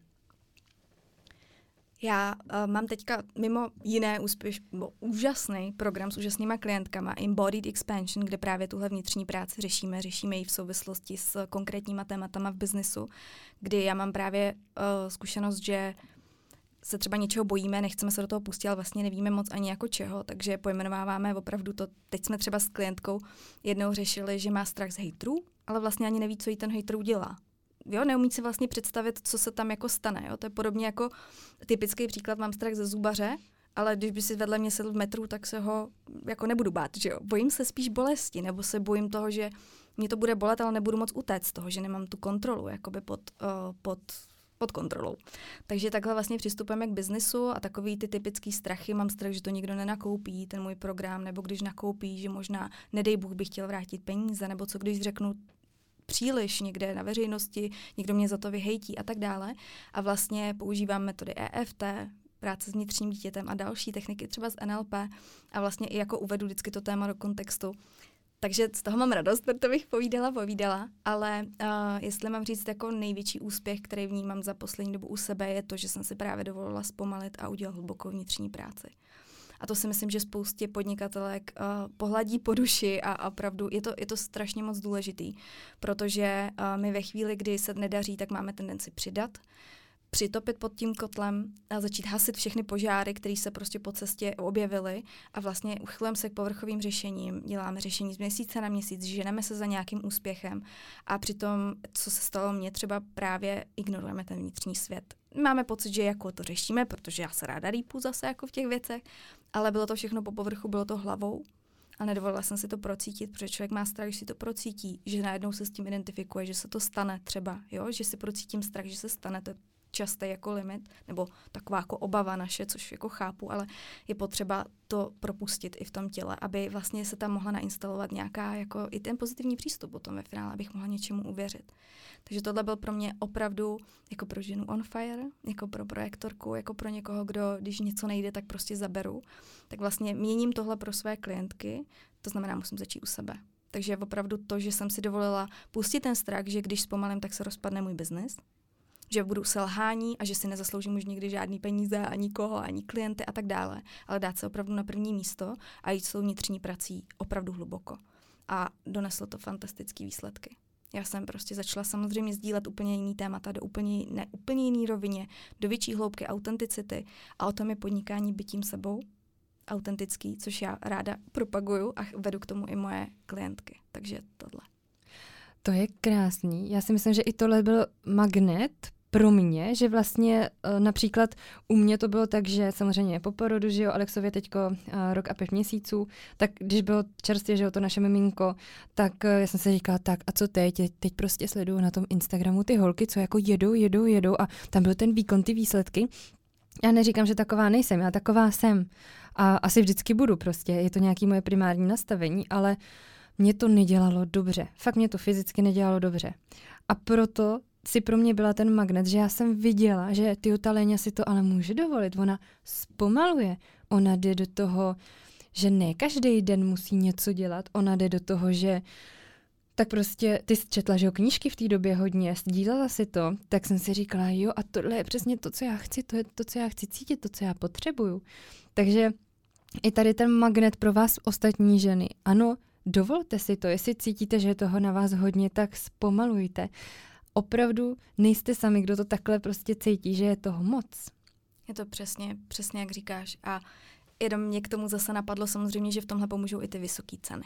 Já uh, mám teďka mimo jiné úspěš, bo, úžasný program s úžasnýma klientkama Embodied Expansion, kde právě tuhle vnitřní práci řešíme. Řešíme ji v souvislosti s konkrétníma tématama v biznesu, kdy já mám právě uh, zkušenost, že se třeba něčeho bojíme, nechceme se do toho pustit, ale vlastně nevíme moc ani jako čeho, takže pojmenováváme opravdu to. Teď jsme třeba s klientkou jednou řešili, že má strach z hejtrů, ale vlastně ani neví, co jí ten hejtr udělá. Jo, neumí si vlastně představit, co se tam jako stane. Jo? To je podobně jako typický příklad, mám strach ze zubaře, ale když by si vedle mě sedl v metru, tak se ho jako nebudu bát. Že jo? Bojím se spíš bolesti, nebo se bojím toho, že mě to bude bolet, ale nebudu moc utéct z toho, že nemám tu kontrolu jakoby pod, uh, pod, pod kontrolou. Takže takhle vlastně přistupujeme k biznesu a takový ty typický strachy, mám strach, že to nikdo nenakoupí, ten můj program, nebo když nakoupí, že možná, nedej Bůh, bych chtěl vrátit peníze, nebo co když řeknu příliš někde na veřejnosti, někdo mě za to vyhejtí a tak dále. A vlastně používám metody E F T, práce s vnitřním dítětem a další techniky třeba z N L P a vlastně i jako uvedu vždycky to téma do kontextu. Takže z toho mám radost, protože bych povídala, povídala, ale uh, jestli mám říct jako největší úspěch, který vnímám za poslední dobu u sebe, je to, že jsem si právě dovolila zpomalit a udělat hlubokou vnitřní práci. A to si myslím, že spoustě podnikatelek uh, pohladí po duši a opravdu je to, je to strašně moc důležitý, protože uh, my ve chvíli, kdy se nedaří, tak máme tendenci přidat, přitopit pod tím kotlem a začít hasit všechny požáry, které se prostě po cestě objevily a vlastně uchylujeme se k povrchovým řešením, děláme řešení z měsíce na měsíc, ženeme se za nějakým úspěchem a přitom, co se stalo mně, třeba právě ignorujeme ten vnitřní svět. Máme pocit, že jako to řešíme, protože já se ráda rýpu zase jako v těch věcech, ale bylo to všechno po povrchu, bylo to hlavou a nedovolila jsem si to procítit, protože člověk má strach, že si to procítí, že najednou se s tím identifikuje, že se to stane třeba, jo? Že si procítím strach, že se stane, to je častý jako limit, nebo taková jako obava naše, což jako chápu, ale je potřeba to propustit i v tom těle, aby vlastně se tam mohla nainstalovat nějaká, jako i ten pozitivní přístup potom ve finále, abych mohla něčemu uvěřit. Takže tohle byl pro mě opravdu jako pro ženu on fire, jako pro projektorku, jako pro někoho, kdo, když něco nejde, tak prostě zaberu. Tak vlastně měním tohle pro své klientky, to znamená, musím začít u sebe. Takže opravdu to, že jsem si dovolila pustit ten strach, že když zpomalím, tak se rozpadne můj biznis, že budu selhání a že si nezasloužím už nikdy žádný peníze, ani koho, ani klienty a tak dále, ale dát se opravdu na první místo a jít s tou vnitřní prací opravdu hluboko. A doneslo to fantastické výsledky. Já jsem prostě začala samozřejmě sdílet úplně jiný témata do úplně, ne, úplně jiný rovině, do větší hloubky autenticity a o tom je podnikání bytím sebou autentický, což já ráda propaguju a vedu k tomu i moje klientky. Takže tohle. To je krásný. Já si myslím, že i tohle byl magnet pro mě, že vlastně například u mě to bylo tak, že samozřejmě po porodu, že jo, Alexově teďko rok a pět měsíců, tak když bylo čerstvě, že jo, to naše miminko, tak já jsem si říkala, tak a co teď? Teď prostě sleduju na tom Instagramu ty holky, co jako jedou, jedou, jedou a tam byl ten výkon, ty výsledky. Já neříkám, že taková nejsem, já taková jsem a asi vždycky budu prostě, je to nějaké moje primární nastavení, ale mě to nedělalo dobře. Fakt mě to fyzicky nedělalo dobře. A proto si pro mě byla ten magnet, že já jsem viděla, že tyjo, ta Léňa si to ale může dovolit. Ona zpomaluje. Ona jde do toho, že ne každý den musí něco dělat. Ona jde do toho, že tak prostě ty četla, že jo, knížky v té době hodně, sdílela si to, tak jsem si říkala, jo, a tohle je přesně to, co já chci, to je to, co já chci cítit, to, co já potřebuju. Takže i tady ten magnet pro vás ostatní ženy. Ano, dovolte si to, jestli cítíte, že je toho na vás hodně, tak zpomalujte. Opravdu nejste sami, kdo to takhle prostě cítí, že je toho moc. Je to přesně, přesně jak říkáš. A jenom mě k tomu zase napadlo samozřejmě, že v tomhle pomůžou i ty vysoké ceny.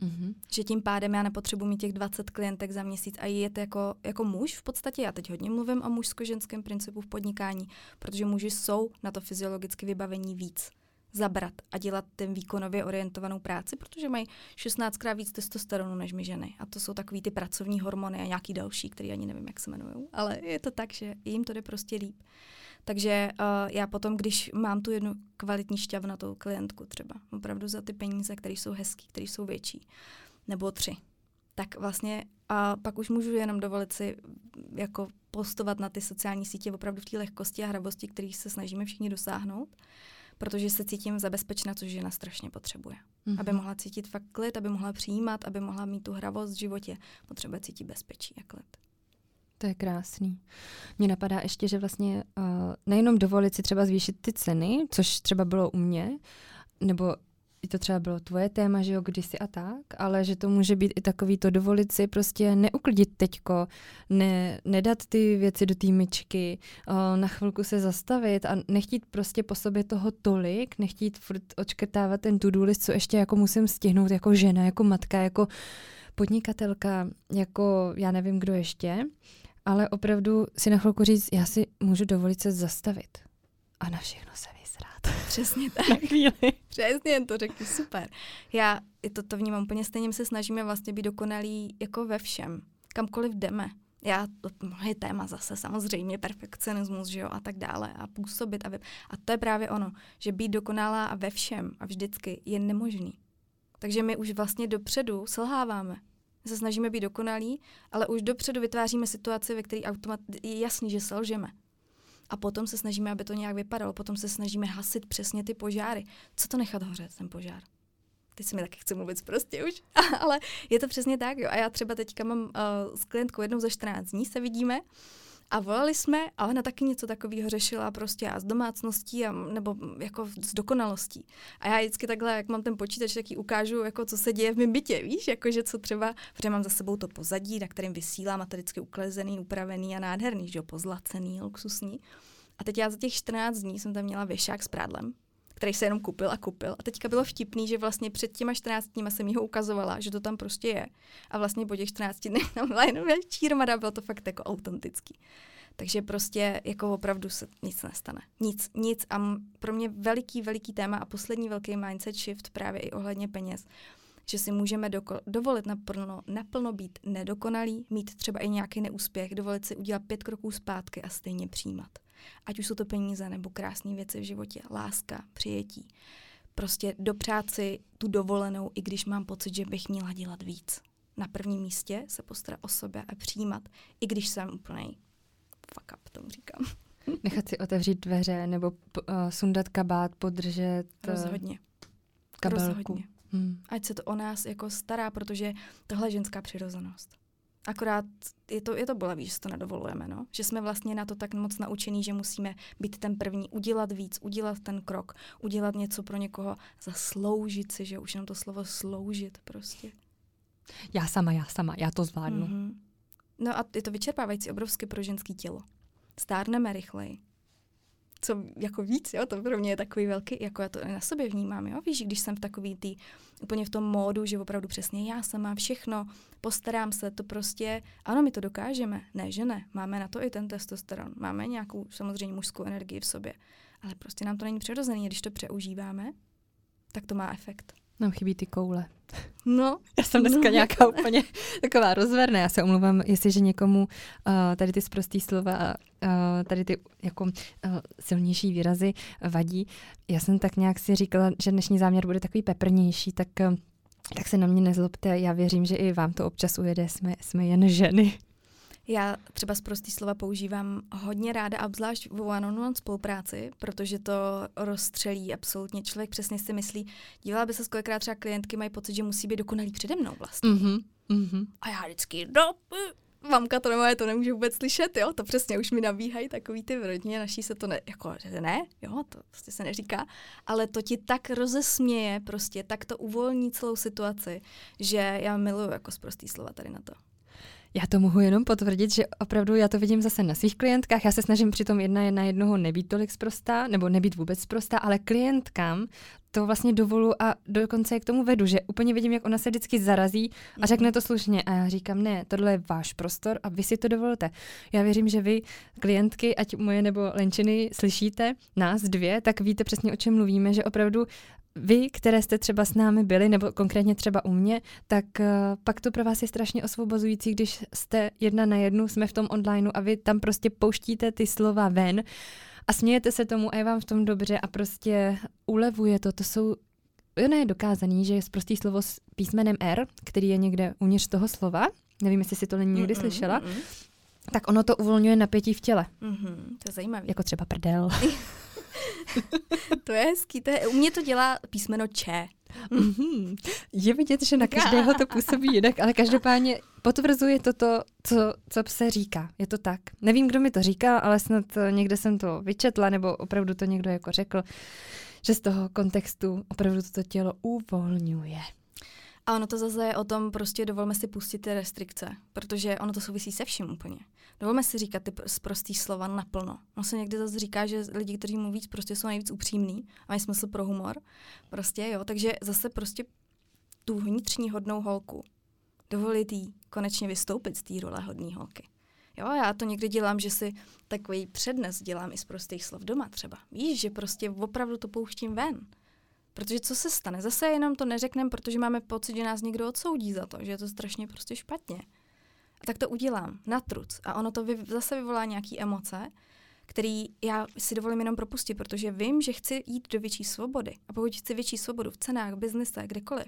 Mm-hmm. Že tím pádem já nepotřebuji mít těch dvacet klientek za měsíc a je to jako, jako muž v podstatě. Já teď hodně mluvím o mužsko-ženském principu v podnikání, protože muži jsou na to fyziologicky vybavení víc. Zabrat a dělat ten výkonově orientovanou práci, protože mají šestnáctkrát víc testosteronu než my ženy. A to jsou takový ty pracovní hormony a nějaký další, který ani nevím, jak se jmenujou. Ale je to tak, že jim to jde prostě líp. Takže uh, já potom, když mám tu jednu kvalitní šťavnatou klientku třeba, opravdu za ty peníze, které jsou hezký, které jsou větší, nebo tři, tak vlastně a pak už můžu jenom dovolit si jako postovat na ty sociální sítě opravdu v té lehkosti a hravosti, kterých se snažíme všichni dosáhnout. Protože se cítím zabezpečena, což žena strašně potřebuje. Mm-hmm. Aby mohla cítit fakt klid, aby mohla přijímat, aby mohla mít tu hravost v životě. Potřebuje cítit bezpečí a klid. To je krásný. Mně napadá ještě, že vlastně uh, nejenom dovolit si třeba zvýšit ty ceny, což třeba bylo u mě, nebo i to třeba bylo tvoje téma, že jo, kdysi a tak, ale že to může být i takový to dovolit si prostě neuklidit teďko, ne, nedat ty věci do té myčky, o, na chvilku se zastavit a nechtít prostě po sobě toho tolik, nechtít furt odškrtávat ten to-do list, co ještě jako musím stihnout jako žena, jako matka, jako podnikatelka, jako já nevím kdo ještě, ale opravdu si na chvilku říct, já si můžu dovolit se zastavit a na všechno se vysrát. Přesně tak. Přesně, to řekni, super. Já to, to vnímám úplně stejně, se snažíme vlastně být dokonalí jako ve všem, kamkoliv jdeme. Já, to moje téma zase samozřejmě, perfekcionismus, že jo, a tak dále, a působit. A, vy, a to je právě ono, že být dokonalá a ve všem a vždycky je nemožný. Takže my už vlastně dopředu selháváme. Se snažíme být dokonalí, ale už dopředu vytváříme situaci, ve které je jasný, že selžeme. A potom se snažíme, aby to nějak vypadalo. Potom se snažíme hasit přesně ty požáry. Co to nechat hořet, ten požár? Teď se mi taky chce mluvit prostě už, ale je to přesně tak. Jo. A já třeba teďka mám uh, s klientkou jednou za čtrnáct dní se vidíme a volali jsme, ale ona taky něco takového řešila prostě a s domácností a, nebo jako s dokonalostí. A já vždycky takhle, jak mám ten počítač, tak jí ukážu, jako, co se děje v mém bytě, víš? Jakože co třeba, protože mám za sebou to pozadí, na kterém vysílám a to vždycky uklezený, upravený a nádherný, že jo, pozlacený, luxusní. A teď já za těch čtrnáct dní jsem tam měla věšák s prádlem, který se jenom kupil a kupil. A teďka bylo vtipný, že vlastně před těma čtrnácti dny jsem jí ho ukazovala, že to tam prostě je. A vlastně po těch čtrnácti dnech tam byla jenom větší hromada, bylo to fakt jako autentický. Takže prostě jako opravdu se nic nestane. Nic, nic. A pro mě veliký, veliký téma a poslední velký mindset shift právě i ohledně peněz, že si můžeme doko- dovolit naplno, naplno být nedokonalý, mít třeba i nějaký neúspěch, dovolit si udělat pět kroků zpátky a stejně přijímat. Ať už jsou to peníze nebo krásné věci v životě, láska, přijetí. Prostě dopřát si tu dovolenou, i když mám pocit, že bych měla dělat víc. Na prvním místě se postarat o sebe a přijímat, i když jsem úplnej fuck up, tomu říkám. Nechat si otevřít dveře nebo uh, sundat kabát, podržet Rozhodně. kabelku. Rozhodně. Hmm. Ať se to o nás jako stará, protože tohle je ženská přirozenost. Akorát je to, je to bolavý, že se to nedovolujeme, no? Že jsme vlastně na to tak moc naučení, že musíme být ten první, udělat víc, udělat ten krok, udělat něco pro někoho, zasloužit si, že už jenom to slovo sloužit prostě. Já sama, já sama, já to zvládnu. Mm-hmm. No a je to vyčerpávající obrovsky pro ženský tělo. Stárneme rychleji. Co jako víc, jo, to pro mě je takový velký, jako já to na sobě vnímám, jo, víš, když jsem v takový tý, úplně v tom módu, že opravdu přesně já sama všechno, postarám se, to prostě, ano, my to dokážeme, ne, že ne, máme na to i ten testosteron, máme nějakou samozřejmě mužskou energii v sobě, ale prostě nám to není přirozený, když to přeužíváme, tak to má efekt. Nám chybí ty koule. No. Já jsem dneska no. nějaká úplně taková rozverná. Já se omluvám, jestliže někomu uh, tady ty sprostý slova a uh, tady ty jako uh, silnější výrazy vadí. Já jsem tak nějak si říkala, že dnešní záměr bude takový peprnější, tak, uh, tak se na mě nezlobte. Já věřím, že i vám to občas ujede. Jsme, jsme jen ženy. Já třeba sprostý slova používám hodně ráda a obzvlášť v one-on-one spolupráci, protože to rozstřelí absolutně. Člověk přesně si myslí, dívala by se kolikrát třeba klientky mají pocit, že musí být dokonalý přede mnou vlastně. Mm-hmm, mm-hmm. A já vždycky, no, mamka to nemá, to nemůže vůbec slyšet, jo, to přesně už mi nabíhají takový ty v rodině, naší se to ne, jako, že ne, jo, to prostě se neříká, ale to ti tak rozesměje prostě, tak to uvolní celou situaci, že já miluju jako sprostý slova tady na to. Já to mohu jenom potvrdit, že opravdu já to vidím zase na svých klientkách. Já se snažím přitom jedna na jednoho nebýt tolik sprostá, nebo nebýt vůbec sprostá, ale klientkám to vlastně dovolu a dokonce je k tomu vedu, že úplně vidím, jak ona se vždycky zarazí a řekne to slušně. A já říkám, ne, tohle je váš prostor a vy si to dovolíte. Já věřím, že vy, klientky, ať moje nebo Lenčiny, slyšíte nás dvě, tak víte přesně, o čem mluvíme, že opravdu vy, které jste třeba s námi byli, nebo konkrétně třeba u mě, tak uh, pak to pro vás je strašně osvobozující, když jste jedna na jednu, jsme v tom onlineu a vy tam prostě pouštíte ty slova ven a smějete se tomu a je vám v tom dobře a prostě ulevuje to. To jsou, ono je dokázaný, že je prostý slovo s písmenem R, který je někde uvnitř toho slova, nevím, jestli si to někdy mm-mm, slyšela, mm-mm. tak ono to uvolňuje napětí v těle. Mm-hmm, to je zajímavé. Jako třeba prdel. To je hezký, to je, u mě to dělá písmeno Č. Mm-hmm. Je vidět, že na každého to působí jinak, ale každopádně potvrzuje to to, co, co se říká. Je to tak. Nevím, kdo mi to říkal, ale snad někde jsem to vyčetla, nebo opravdu to někdo jako řekl, že z toho kontextu opravdu to tělo uvolňuje. A ono to zase je o tom, prostě dovolme si pustit ty restrikce, protože ono to souvisí se vším úplně. Dovolme si říkat ty prostý slova naplno. Ono se někdy zase říká, že lidi, kteří mluví, prostě jsou nejvíc upřímní a mají smysl pro humor. Prostě jo, takže zase prostě tu vnitřní hodnou holku dovolit jí konečně vystoupit z té role hodný holky. Jo, já to někdy dělám, že si takový přednes dělám i z prostých slov doma třeba. Víš, že prostě opravdu to pouštím ven. Protože co se stane? Zase jenom to neřekneme, protože máme pocit, že nás někdo odsoudí za to, že je to strašně prostě špatně. A tak to udělám na truc. A ono to vy, zase vyvolá nějaké emoce, které já si dovolím jenom propustit, protože vím, že chci jít do větší svobody. A pokud chci větší svobodu v cenách, biznise, kdekoliv,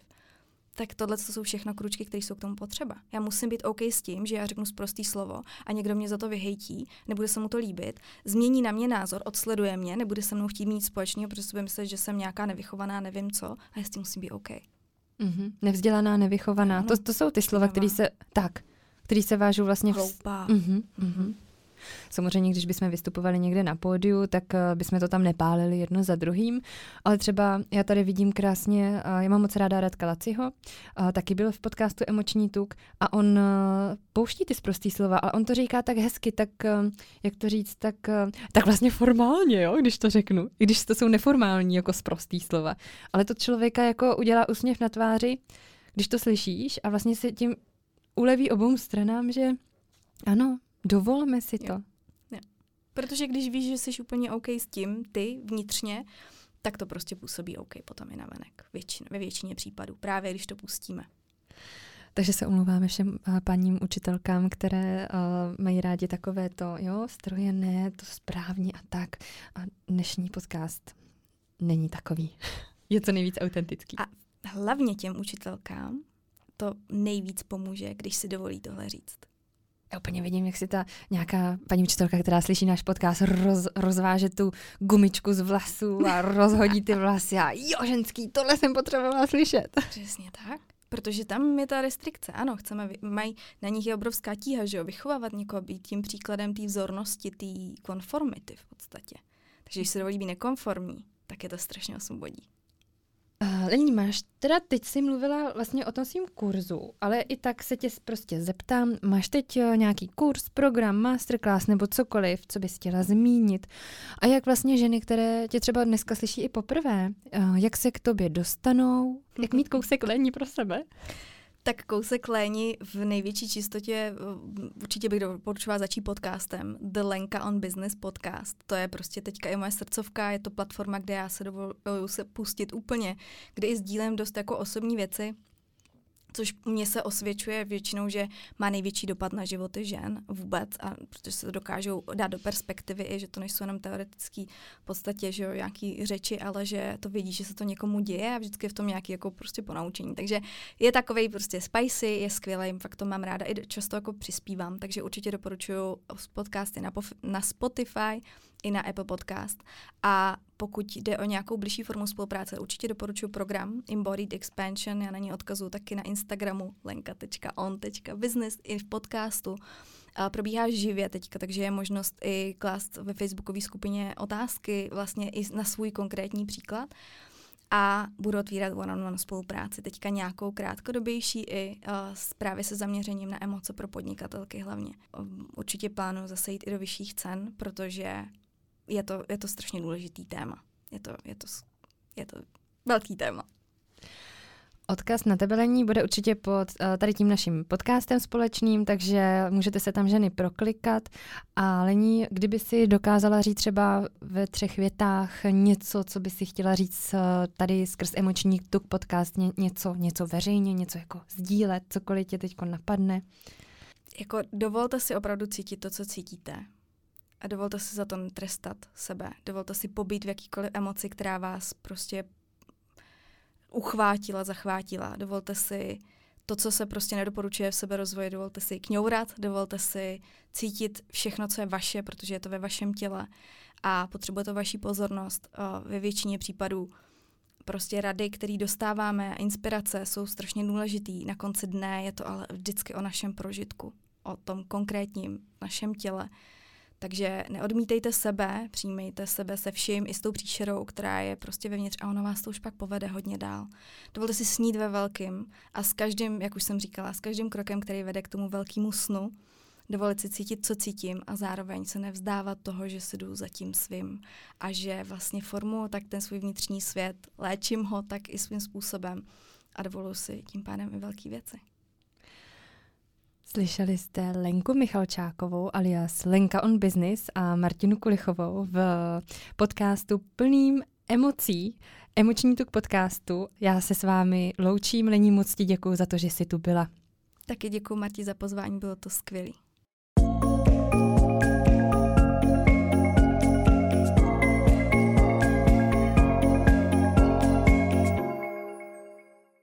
tak tohle jsou všechno kručky, které jsou k tomu potřeba. Já musím být OK s tím, že já řeknu sprostý slovo a někdo mě za to vyhejtí, nebude se mu to líbit, změní na mě názor, odsleduje mě, nebude se mnou chtít mít společného, protože si bude myslet, že jsem nějaká nevychovaná, nevím co, a já s tím musím být OK. Mm-hmm. Nevzdělaná, nevychovaná, no, to, to jsou ty slova, které se, tak, které se vážou vlastně... Hloupá. Mm-hmm, mm-hmm. Samozřejmě, když bychom vystupovali někde na pódiu, tak bychom to tam nepálili jedno za druhým, ale třeba já tady vidím krásně, já mám moc ráda Radka Laciho, taky byl v podcastu Emoční tuk a on pouští ty sprostý slova, ale on to říká tak hezky, tak jak to říct, tak, tak vlastně formálně, jo, když to řeknu, i když to jsou neformální jako sprostý slova, ale to člověka jako udělá úsměv na tváři, když to slyšíš a vlastně se tím uleví obou stranám, že ano, dovolme si to. Jo. Jo. Protože když víš, že jsi úplně OK s tím, ty vnitřně, tak to prostě působí OK potom i navenek. Většin, ve většině případů. Právě když to pustíme. Takže se omlouváme všem uh, paním učitelkám, které uh, mají rádi takové to, jo, strojené, to správně a tak. A dnešní podcast není takový. Je to nejvíc autentický. A hlavně těm učitelkám to nejvíc pomůže, když si dovolí tohle říct. Já úplně vidím, jak si ta nějaká paní učitelka, která slyší náš podcast, roz, rozváže tu gumičku z vlasů a rozhodí ty vlasy a jo, ženský, tohle jsem potřebovala slyšet. Přesně tak, protože tam je ta restrikce. Ano, chceme, mají, na nich je obrovská tíha, že jo, vychovávat někoho, být tím příkladem té vzornosti, té konformity v podstatě. Takže když se dovolí být nekonformní, tak je to strašně osvobodí. Uh, Lení, máš, teda teď jsi mluvila vlastně o tom svým kurzu, ale i tak se tě prostě zeptám, máš teď nějaký kurz, program, masterclass nebo cokoliv, co bys chtěla zmínit? A jak vlastně ženy, které tě třeba dneska slyší i poprvé, uh, jak se k tobě dostanou? Jak mít kousek Lení pro sebe? Tak kousek Léni v největší čistotě, určitě bych doporučovala začít podcastem, The Lenka on Business podcast. To je prostě teďka i moje srdcovka, je to platforma, kde já se dovoluju se pustit úplně, kde i sdílím dost jako osobní věci, což mně se osvědčuje většinou, že má největší dopad na životy žen vůbec, a protože se to dokážou dát do perspektivy, i že to nejsou jenom teoretický v podstatě, že jo, nějaký řeči, ale že to vidí, že se to někomu děje a vždycky je v tom nějaký jako prostě ponaučení. Takže je takovej prostě spicy, je skvělý, fakt to mám ráda, i často jako přispívám, takže určitě doporučuju podcasty na, pof- na Spotify i na Apple Podcast. A pokud jde o nějakou blížší formu spolupráce, určitě doporučuji program Embodied Expansion, já na ní odkazuji taky na Instagramu lenka tečka on tečka business i v podcastu. A probíhá živě teďka, takže je možnost i klást ve facebookové skupině otázky vlastně i na svůj konkrétní příklad. A budu otvírat one-on-one spolupráci, teďka nějakou krátkodobější i uh, právě se zaměřením na emoce pro podnikatelky hlavně. Um, určitě plánuju zase jít i do vyšších cen, protože je to, je to strašně důležitý téma. Je to, je to, je to velký téma. Odkaz na tebe, Lení, bude určitě pod tady tím naším podcastem společným, takže můžete se tam ženy proklikat. A Lení, kdyby si dokázala říct třeba ve třech větách něco, co by si chtěla říct tady skrz Emoční tuk podcast, něco, něco veřejně, něco jako sdílet, cokoliv tě teď napadne. Jako dovolte si opravdu cítit to, co cítíte. A dovolte si za to netrestat sebe. Dovolte si pobít v jakýkoliv emoci, která vás prostě uchvátila, zachvátila. Dovolte si to, co se prostě nedoporučuje v seberozvoji, dovolte si kňourat, dovolte si cítit všechno, co je vaše, protože je to ve vašem těle a potřebuje to vaši pozornost. Ve většině případů prostě rady, které dostáváme, inspirace jsou strašně důležitý. Na konci dne je to ale vždycky o našem prožitku, o tom konkrétním našem těle. Takže neodmítejte sebe, přijmejte sebe se vším, i s tou příšerou, která je prostě vevnitř, a ono vás to už pak povede hodně dál. Dovolte si snít ve velkým a s každým, jak už jsem říkala, s každým krokem, který vede k tomu velkému snu, dovolit si cítit, co cítím, a zároveň se nevzdávat toho, že si jdu za tím svým a že vlastně formuju tak ten svůj vnitřní svět, léčím ho tak i svým způsobem a dovoluji si tím pádem i velké věci. Slyšeli jste Lenku Michalčákovou alias Lenka on Business a Martinu Kulichovou v podcastu plným emocí, Emoční tuk podcastu. Já se s vámi loučím, Lení, moc ti děkuju za to, že jsi tu byla. Taky děkuju, Marti, za pozvání, bylo to skvělé.